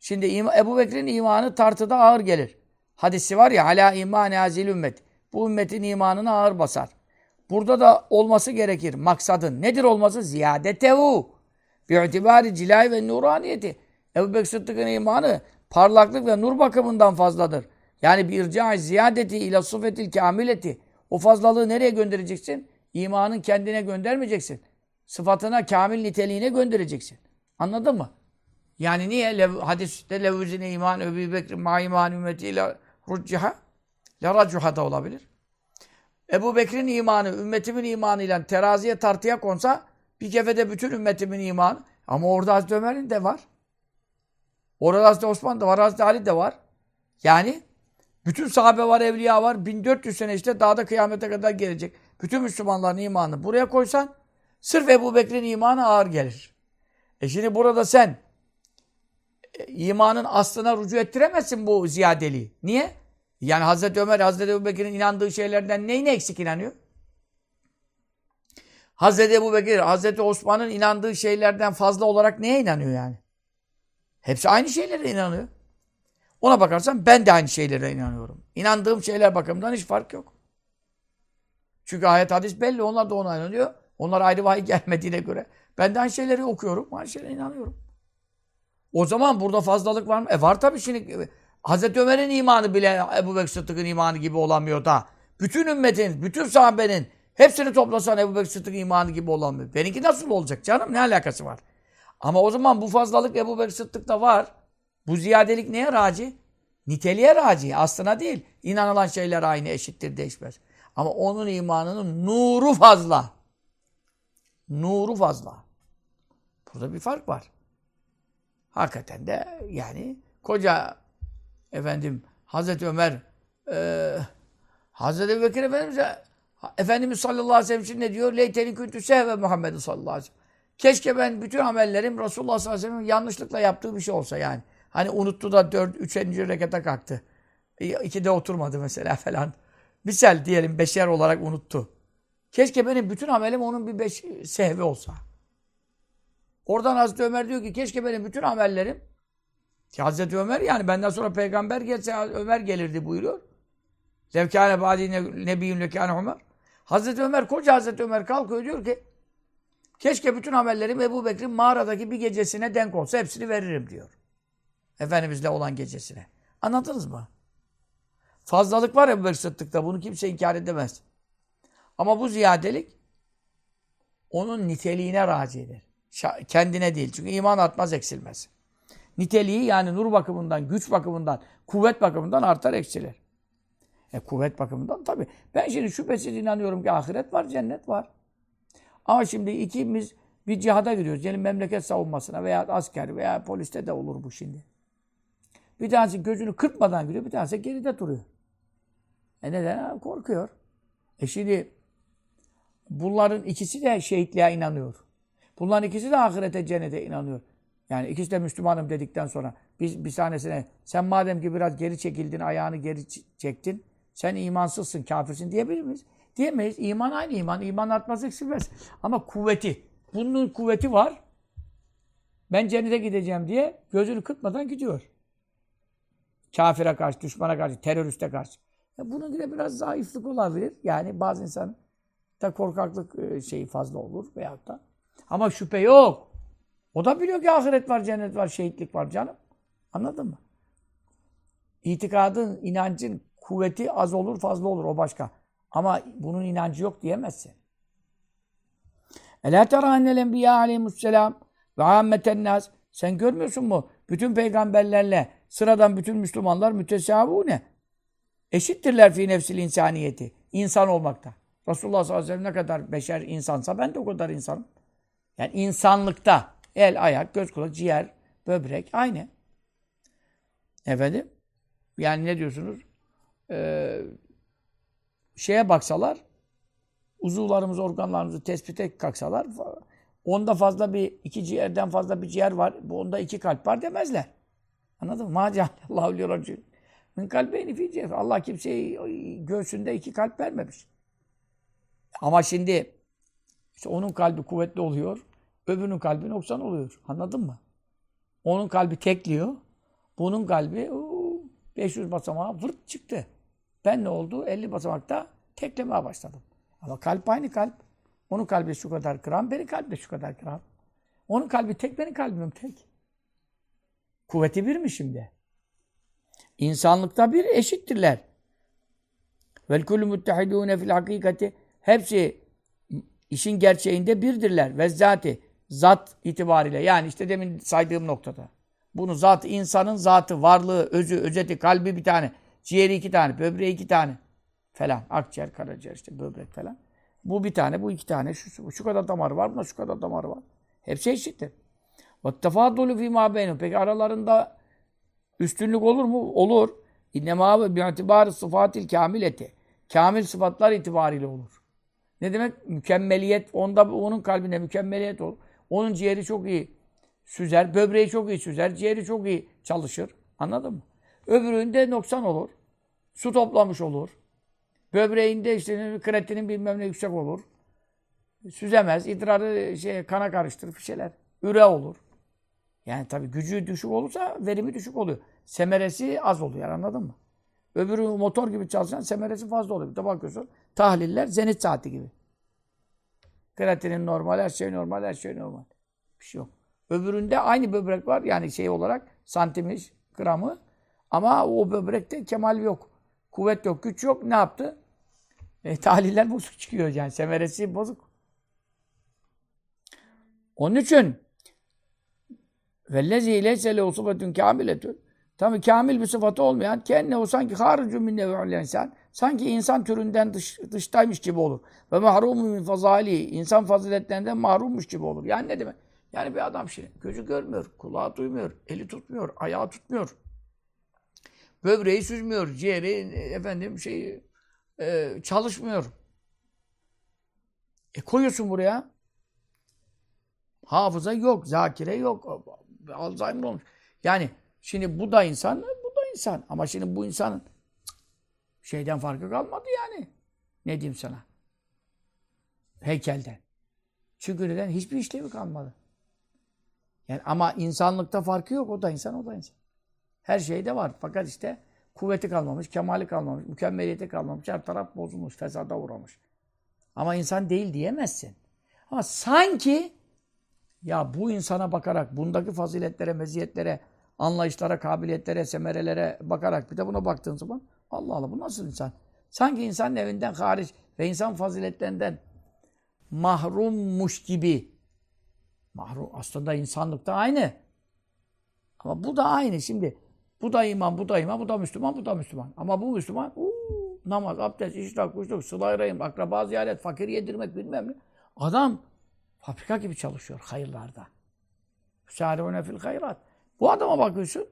Şimdi Ebu Bekir'in imanı tartıda ağır gelir. Hadisi var ya, alâ imâne azil ümmet. Bu ümmetin imanına ağır basar. Burada da olması gerekir maksadın. Nedir olması? Ziyadetehu. Bi'itibari cilâi ve nuraniyeti. Ebu Bekir Sıddık'ın imanı parlaklık ve nur bakımından fazladır. Yani bir irca ziyadeti ila sıfetil kamileti. O fazlalığı nereye göndereceksin? İmanın kendine göndermeyeceksin. Sıfatına, kamil niteliğine göndereceksin. Anladın mı? Yani niye? Hadiste levvüzine iman Ebu Bekir ma iman ümmetiyle rucciha. La racuha da olabilir. Ebu Bekir'in imanı, ümmetimin imanıyla teraziye tartıya konsa bir kefede bütün ümmetimin imanı. Ama orada Hazreti Ömer'in de var. Orada Hazreti Osman da var, Hazreti Ali de var. Yani bütün sahabe var, evliya var. 1400 sene işte daha da kıyamete kadar gelecek. Bütün Müslümanların imanını buraya koysan sırf Ebu Bekir'in imanı ağır gelir. Şimdi burada sen imanın aslına rücu ettiremezsin bu ziyadeliği. Niye? Yani Hazreti Ömer, Hazreti Ebu Bekir'in inandığı şeylerden neyine eksik inanıyor? Hazreti Ebu Bekir, Hazreti Osman'ın inandığı şeylerden fazla olarak neye inanıyor yani? Hepsi aynı şeylere inanıyor. Ona bakarsan ben de aynı şeylere inanıyorum. İnandığım şeyler bakımından hiç fark yok. Çünkü ayet hadis belli. Onlar da ona inanıyor. Onlar ayrı vahiy gelmediğine göre. Ben de aynı şeyleri okuyorum. Aynı şeylere inanıyorum. O zaman burada fazlalık var mı? Var tabii şimdi. Hazreti Ömer'in imanı bile Ebu Bekir Sıddık'ın imanı gibi olamıyor da. Bütün ümmetin, bütün sahabenin hepsini toplasan Ebu Bekir Sıddık'ın imanı gibi olamıyor. Benimki nasıl olacak canım? Ne alakası var? Ama o zaman bu fazlalık Ebu Bekir Sıddık'ta var. Bu ziyadelik neye raci? Niteliğe raci. Aslına değil. İnanılan şeyler aynı, eşittir, değişmez. Ama onun imanının nuru fazla. Nuru fazla. Burada bir fark var. Hakikaten de yani koca efendim Hazreti Ömer Hazreti Ebu Bekir Efendimiz'e Efendimiz sallallahu aleyhi ve sellem için ne diyor? Leyteni küntü sehve Muhammed'in sallallahu aleyhi ve sellem. Keşke ben bütün amellerim Resulullah sallallahu aleyhi ve sellem'in yanlışlıkla yaptığı bir şey olsa yani. Hani unuttu da 3. rekata kalktı. 2'de oturmadı mesela falan. Misal diyelim beşer olarak unuttu. Keşke benim bütün amelim onun bir 5 sehvi olsa. Oradan Hazreti Ömer diyor ki keşke benim bütün amellerim ki Hazreti Ömer yani benden sonra peygamber gelse Ömer gelirdi buyuruyor. Levkâne bâdî nebiyyün lekâne Ömer. Hazreti Ömer, koca Hazreti Ömer kalkıyor diyor ki keşke bütün amellerim Ebu Bekir'in mağaradaki bir gecesine denk olsa hepsini veririm diyor. Efendimizle olan gecesine. Anladınız mı? Fazlalık var Ebu Bekir Sıddık'ta. Bunu kimse inkar edemez. Ama bu ziyadelik onun niteliğine raci eder. Kendine değil. Çünkü iman artmaz eksilmez. Niteliği yani nur bakımından, güç bakımından, kuvvet bakımından artar eksilir. Kuvvet bakımından tabii. Ben şimdi şüphesiz inanıyorum ki ahiret var, cennet var. Ama şimdi ikimiz bir cihada gidiyoruz. Yani memleket savunmasına veya asker veya poliste de olur bu şimdi. Bir tanesi gözünü kırpmadan gidiyor, bir tanesi geride duruyor. Neden? Korkuyor. Şimdi bunların ikisi de şehitliğe inanıyor. Bunların ikisi de ahirete, cennete inanıyor. Yani ikisi de Müslümanım dedikten sonra biz bir tanesine sen madem ki biraz geri çekildin, ayağını geri çektin, sen imansızsın, kafirsin diyebilir miyiz? Diyemeyiz. İman aynı iman. İman artmaz, eksilmez. Ama kuvveti. Bunun kuvveti var. Ben cennete gideceğim diye gözünü kırpmadan gidiyor. Kafire karşı, düşmana karşı, teröriste karşı. Bunun gibi biraz zayıflık olabilir. Yani bazı insanın da korkaklık şeyi fazla olur veyahut da. Ama şüphe yok. O da biliyor ki ahiret var, cennet var, şehitlik var canım. Anladın mı? İtikadın, inancın kuvveti az olur, fazla olur. O başka. Ama bunun inancı yok diyemezsin. اَلَا تَرَا اَنَّ الْاَنْبِيَا عَلَيْهِمُ السَّلَامُ وَعَامَّةَ النَّاسِ Sen görmüyorsun mu? Bütün peygamberlerle sıradan bütün Müslümanlar mütesavune. Eşittirler fi nefsil insaniyeti. İnsan olmakta. Resulullah sallallahu aleyhi ve sellem ne kadar beşer insansa ben de o kadar insanım. Yani insanlıkta el, ayak, göz, kulak, ciğer, böbrek aynı. Efendim? Yani ne diyorsunuz? Şeye baksalar, uzuvlarımızı, organlarımızı tespite kalksalar, onda fazla iki ciğerden fazla bir ciğer var, onda iki kalp var demezler. Anladın mı? Mâ ceallallâhu li min kalbeyni fî ciğer. Allah kimseyi göğsünde iki kalp vermemiş. Ama şimdi işte onun kalbi kuvvetli oluyor, öbürünün kalbi noksan oluyor. Anladın mı? Onun kalbi tekliyor, bunun kalbi 500 basamağa vırt çıktı. Ben ne oldu? 50 basamakta teklemeye başladım. Ama kalp aynı kalp. Onun kalbi şu kadar gram, benim kalbi de şu kadar gram. Onun kalbi tek, benim kalbim tek. Kuvveti bir mi şimdi? İnsanlıkta bir eşittirler. Vel kullu muttahidûne fil hakikati. Hepsi işin gerçeğinde birdirler. Ve zati, zat itibariyle. Yani işte demin saydığım noktada. Bunu zat, insanın zatı, varlığı, özü, özeti, kalbi bir tane. Ciğeri iki tane, böbreği iki tane falan. Akciğer, karaciğer işte böbrek falan. Bu bir tane, bu iki tane. Şu kadar damarı var, buna şu kadar damarı var. Hepsi eşittir. وَالتَّفَادُلُ فِي مَا بَيْنُ Peki aralarında üstünlük olur mu? Olur. اِنَّمَا بِعْتِبَارِ صُفَاتِ الْكَامِلَةِ Kamil sıfatlar itibariyle olur. Ne demek? Mükemmeliyet. Onun kalbinde mükemmeliyet olur. Onun ciğeri çok iyi süzer, böbreği çok iyi süzer, ciğeri çok iyi çalışır. Anladın mı? Öbüründe noksan olur. Su toplamış olur. Böbreğinde işte kreatinin bilmem ne yüksek olur. Süzemez. İdrarı kana karıştırır bir şeyler. Üre olur. Yani tabii gücü düşük olursa verimi düşük oluyor. Semeresi az oluyor. Anladın mı? Öbürü motor gibi çalışan semeresi fazla oluyor. Bir de bakıyorsun tahliller zenit saati gibi. Kreatinin normal, her şey normal. Bir şey yok. Öbüründe aynı böbrek var. Yani olarak santimi, gramı. Ama o böbrekte kemal yok. Kuvvet yok, güç yok. Ne yaptı? Tahliller bozuk çıkıyor yani. Semeresi bozuk. Onun için وَالَّذِي لَيْسَ لَهُ صِفَةٌ كَامِلَةٌ Tabii kamil bir sıfatı olmayan كَنَّهُ sanki خَارِجٌ مِنْ نَوْعِ الْاِنْسَانِ Sanki insan türünden dıştaymış gibi olur. وَمَحْرُومٌ مِنْ فَضَالِهِ İnsan faziletlerinden mahrummuş gibi olur. Yani ne demek? Yani bir adam şimdi gözü görmüyor, kulağı duymuyor, eli tutmuyor, ayağı tutmuyor. Böbreği süzmüyor, ciğeri çalışmıyor. Koyuyorsun buraya. Hafıza yok, zakire yok, Alzheimer olmuş. Yani şimdi bu da insan. Ama şimdi bu insanın şeyden farkı kalmadı yani. Ne diyeyim sana? Heykelden. Çükürden hiçbir işlevi kalmadı. Yani ama insanlıkta farkı yok. O da insan. Her şeyde var. Fakat işte kuvveti kalmamış, kemali kalmamış, mükemmeliyeti kalmamış, her taraf bozulmuş, fesada uğramış. Ama insan değil diyemezsin. Ama sanki ya bu insana bakarak, bundaki faziletlere, meziyetlere, anlayışlara, kabiliyetlere, semerelere bakarak bir de buna baktığın zaman Allah bu nasıl insan? Sanki insanın evinden hariç ve insan faziletlerinden mahrummuş gibi. Mahrum aslında insanlıkta aynı. Ama bu da aynı şimdi. Bu da iman, bu da Müslüman. Ama bu Müslüman namaz, abdest, işrak, kuşluk, sıla-i rahim, akraba ziyaret, fakir yedirmek bilmem ne. Adam fabrika gibi çalışıyor hayırlarda. Sâri'ûne fil hayrat. Bu adama bakıyorsun,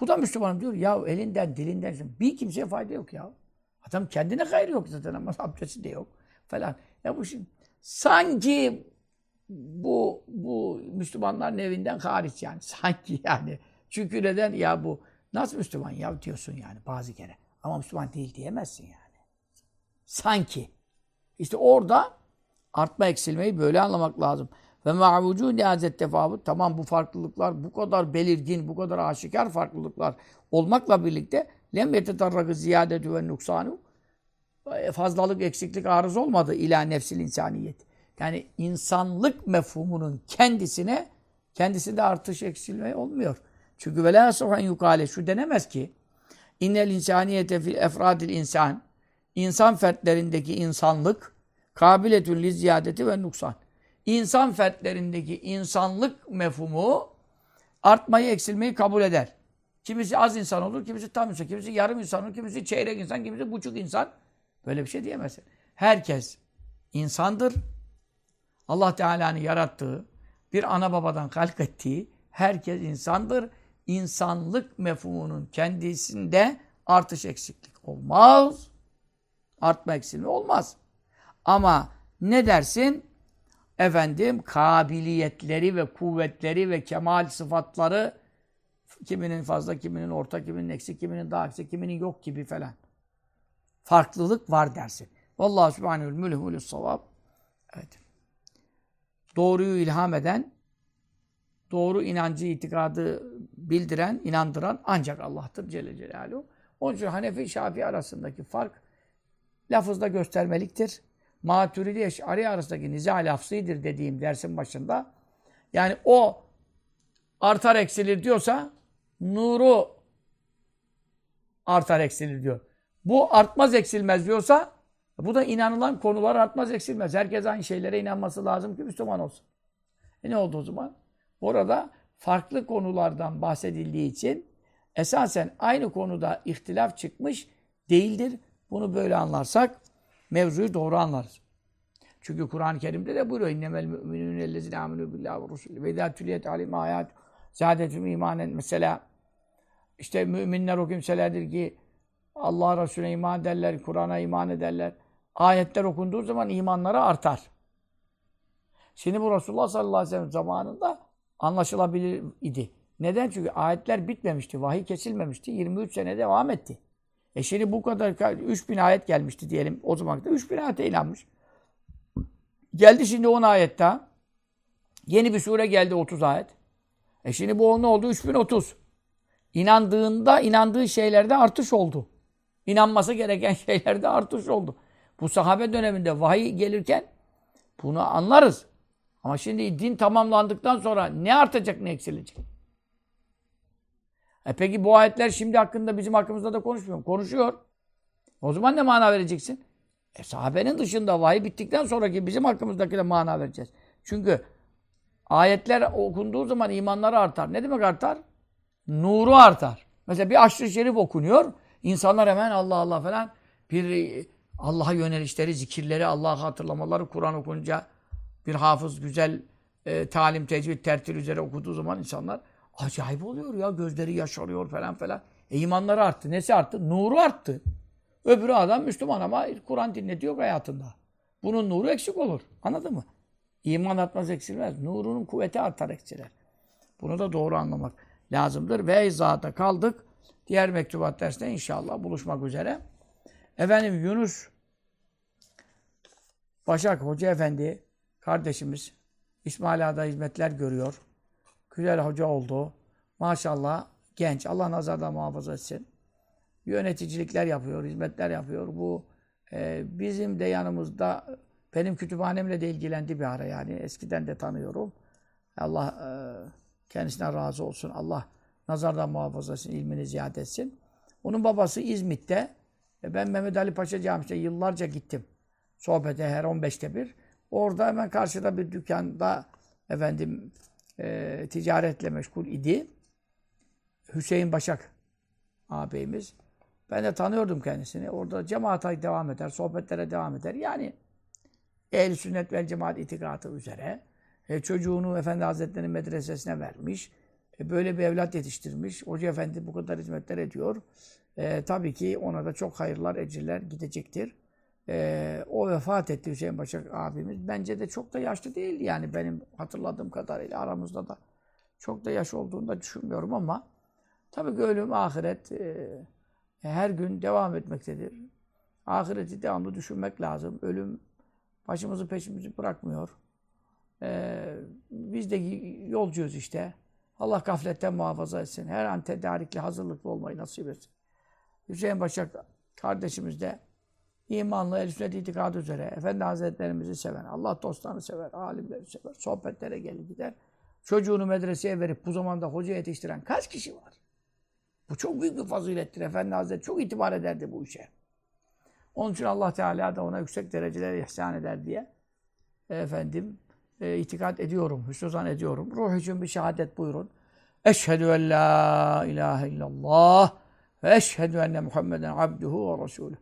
bu da Müslümanım diyor. Ya elinden, dilinden, bir kimseye fayda yok ya. Adam kendine hayır yok zaten ama abdesti de yok falan. Ya bu şimdi sanki bu Müslümanların evinden hariç yani. Sanki yani. Çünkü neden ya bu? Nasıl Müslüman ya diyorsun yani bazı kere. Ama Müslüman değil diyemezsin yani. Sanki. İşte orada artma eksilmeyi böyle anlamak lazım. Ve ma'vucu nihazet tefavut. Tamam bu farklılıklar bu kadar belirgin, bu kadar aşikar farklılıklar olmakla birlikte lem yetetarrakı ziyadetü ve nuksanu fazlalık, eksiklik arız olmadı ila nefsil insaniyet. Yani insanlık mefhumunun kendisinde artış eksilme olmuyor. Çünkü velâ sohan yukâle şu denemez ki innel insaniyete fil efradil insan, insan fertlerindeki insanlık kabiliyetün li ziyadeti ve nuksan. İnsan fertlerindeki insanlık mefhumu artmayı eksilmeyi kabul eder. Kimisi az insan olur, kimisi tam insan, kimisi yarım insan olur, kimisi çeyrek insan, kimisi buçuk insan. Böyle bir şey diyemezsin. Herkes insandır. Allah Teala'nın yarattığı, bir ana babadan halk ettiği herkes insandır. İnsanlık mefhumunun kendisinde artış eksiklik olmaz. Artma eksilme olmaz. Ama ne dersin? Efendim kabiliyetleri ve kuvvetleri ve kemal sıfatları kiminin fazla, kiminin orta, kiminin eksik, kiminin daha eksik, kiminin yok gibi falan. Farklılık var dersin. Vallahi subhanehu'l mülhümül savab. Evet. Doğruyu ilham eden, doğru inancı, itikadı bildiren, inandıran ancak Allah'tır Celle Celaluhu. Onun için Hanefi, Şafii arasındaki fark lafızda göstermeliktir. Maturidi, Eş'ari arasındaki niza lafzıdır dediğim dersin başında. Yani o artar eksilir diyorsa nuru artar eksilir diyor. Bu artmaz eksilmez diyorsa bu da inanılan konular artmaz eksilmez. Herkes aynı şeylere inanması lazım ki Müslüman olsun. Ne oldu o zaman? Orada farklı konulardan bahsedildiği için esasen aynı konuda ihtilaf çıkmış değildir. Bunu böyle anlarsak mevzuyu doğru anlarız. Çünkü Kur'an-ı Kerim'de de buyuruyor innemel müminûne ellezîne âmenû billâhi ve resûlih ve izâ tuliyet aleyhim âyâtuhu zâdethum îmânen mesela işte müminler o kimselerdir ki Allah Resulüne iman ederler, Kur'an'a iman ederler. Ayetler okunduğu zaman imanları artar. Şimdi bu Resulullah sallallahu aleyhi ve sellem zamanında anlaşılabilir idi. Neden? Çünkü ayetler bitmemişti, vahiy kesilmemişti. 23 sene devam etti. Şimdi bu kadar 3000 ayet gelmişti diyelim. O zaman da 3000 ayete inanmış. Geldi şimdi 10 ayet daha. Yeni bir sure geldi 30 ayet. Şimdi bu 10 ne oldu? 3030. İnandığında inandığı şeylerde artış oldu. İnanması gereken şeylerde artış oldu. Bu sahabe döneminde vahiy gelirken bunu anlarız. Ama şimdi din tamamlandıktan sonra ne artacak ne eksilecek? Peki bu ayetler şimdi hakkında bizim hakkımızda da konuşmuyor mu? Konuşuyor. O zaman ne mana vereceksin? Sahabenin dışında vahiy bittikten sonraki bizim hakkımızdaki de mana vereceğiz. Çünkü ayetler okunduğu zaman imanları artar. Ne demek artar? Nuru artar. Mesela bir aşırı şerif okunuyor. İnsanlar hemen Allah Allah falan bir Allah'a yönelişleri, zikirleri, Allah'ı hatırlamaları Kur'an okunca bir hafız güzel talim, tecvid, tertil üzere okuduğu zaman insanlar acayip oluyor ya. Gözleri yaşarıyor falan falan. İmanları arttı. Nesi arttı? Nuru arttı. Öbürü adam Müslüman ama Kur'an dinletiyor hayatında. Bunun nuru eksik olur. Anladın mı? İman artmaz eksilmez. Nurunun kuvveti artar eksiler. Bunu da doğru anlamak lazımdır. Ve izahata kaldık. Diğer mektubat dersine inşallah buluşmak üzere. Efendim Yunus Başak Hoca Efendi kardeşimiz İsmail Ağa'da hizmetler görüyor. Güzel hoca oldu. Maşallah genç. Allah nazardan muhafaza etsin. Yöneticilikler yapıyor, hizmetler yapıyor. Bu bizim de yanımızda, benim kütüphanemle de ilgilendi bir ara yani. Eskiden de tanıyorum. Allah kendisine razı olsun. Allah nazardan muhafaza etsin, ilmini ziyade etsin. Onun babası İzmit'te. Ben Mehmet Ali Paşa Camii'ne yıllarca gittim. Sohbete her 15'te bir. Orada hemen karşıda bir dükkanda efendim ticaretle meşgul idi. Hüseyin Başak ağabeyimiz. Ben de tanıyordum kendisini. Orada cemaata devam eder, sohbetlere devam eder. Yani Ehl-i Sünnet vel Cemaat itikadı üzere çocuğunu Efendi Hazretleri'nin medresesine vermiş. Böyle bir evlat yetiştirmiş. Hoca Efendi bu kadar hizmetler ediyor. Tabii ki ona da çok hayırlar, ecirler gidecektir. O vefat etti Hüseyin Başak abimiz. Bence de çok da yaşlı değil yani benim hatırladığım kadarıyla aramızda da çok da yaş olduğunu da düşünmüyorum ama tabii ki ölüm, ahiret her gün devam etmektedir. Ahireti devamlı düşünmek lazım. Ölüm başımızı peşimizi bırakmıyor. Biz de yolcuyuz işte. Allah gafletten muhafaza etsin. Her an tedarikli, hazırlıklı olmayı nasip etsin. Hüseyin Başak kardeşimiz de İmanlı, Ehl-i Sünnet itikadı üzere, Efendi Hazretlerimizi seven, Allah dostlarını sever, alimleri sever, sohbetlere gelir gider. Çocuğunu medreseye verip bu zamanda hoca yetiştiren kaç kişi var? Bu çok büyük bir fazilettir. Efendi Hazretleri çok itibar ederdi bu işe. Onun için Allah Teala da ona yüksek dereceler ihsan eder diye efendim itikad ediyorum, hüsnü zan ediyorum. Ruh için bir şehadet buyurun. Eşhedü en la ilahe illallah ve eşhedü enne Muhammeden abduhu ve resulühü.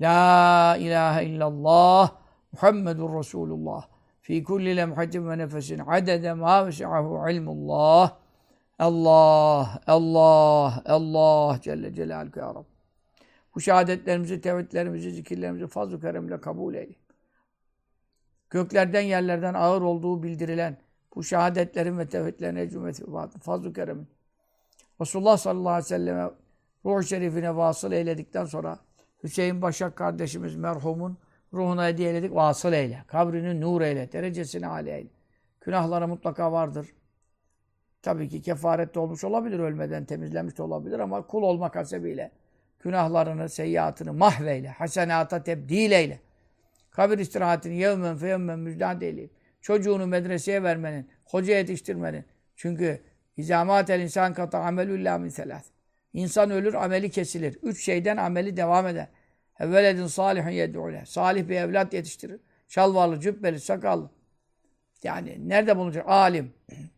La ilahe illallah Muhammedur Resulullah fi kulli lemhatin ve nefesin adede ma vesahu ilmullah Allah Allah Allah Celle Celaluhu ya Rabbi. Bu şehadetlerimizi, tevhidlerimizi, zikirlerimizi fazl-ı keremle kabul eyle. Göklerden yerlerden ağır olduğu bildirilen bu şehadetlerin ve tevhidlerin ecmeti fazl-ı keremin Resulullah sallallahu aleyhi ve selleme ruh şerifine vasıl eyledikten sonra Hüseyin Başak kardeşimiz merhumun ruhuna hediye eyledik, vasıl eyle. Kabrini nur eyle, derecesini âli eyle. Günahlara mutlaka vardır. Tabii ki kefaret de olmuş olabilir, ölmeden temizlenmiş de olabilir ama kul olmak hasebiyle günahlarını, seyyiatını mahveyle, hasenata tebdil eyle. Kabir istirahatini yevmen fe yevmen müjdat eyleyip, çocuğunu medreseye vermenin, hoca yetiştirmenin. Çünkü izâmâtel insan kata amelüllâ min selâh. İnsan ölür, ameli kesilir. Üç şeyden ameli devam eder. Evveledin salihun yed'ûle. Salih bir evlat yetiştirir. Şalvarlı, cübbeli, sakallı. Yani nerede bulunacak? Alim,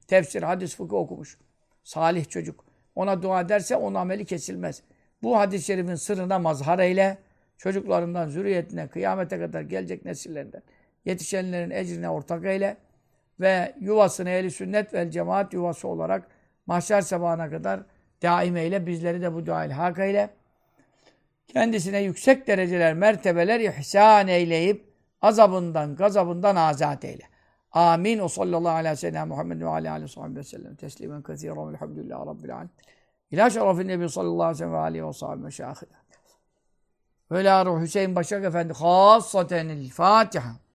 tefsir, hadis, fıkıh okumuş. Salih çocuk. Ona dua ederse onun ameli kesilmez. Bu hadis-i şerifin sırrına mazhar eyle. Çocuklarından, zürriyetine, kıyamete kadar gelecek nesillerinden yetişenlerin ecrine ortak eyle. Ve yuvasını Ehl-i Sünnet vel Cemaat yuvası olarak mahşer sabahına kadar daim eyle, bizleri de bu dua-i hak eyle. Kendisine yüksek dereceler, mertebeler ihsan eyleyip azabından, gazabından azat eyle. Amin. O sallallahu aleyhi ve sellem Muhammed ve aleyhi ve sellem teslimen kathiren elhamdülillahi rabbil alemin. İlâ şerefin nebi sallallahu aleyhi ve sellem ve aleyhi ve sahibi meşâhide. Velâ ruh Hüseyin Başak Efendi. Khâssatenil Fatiha.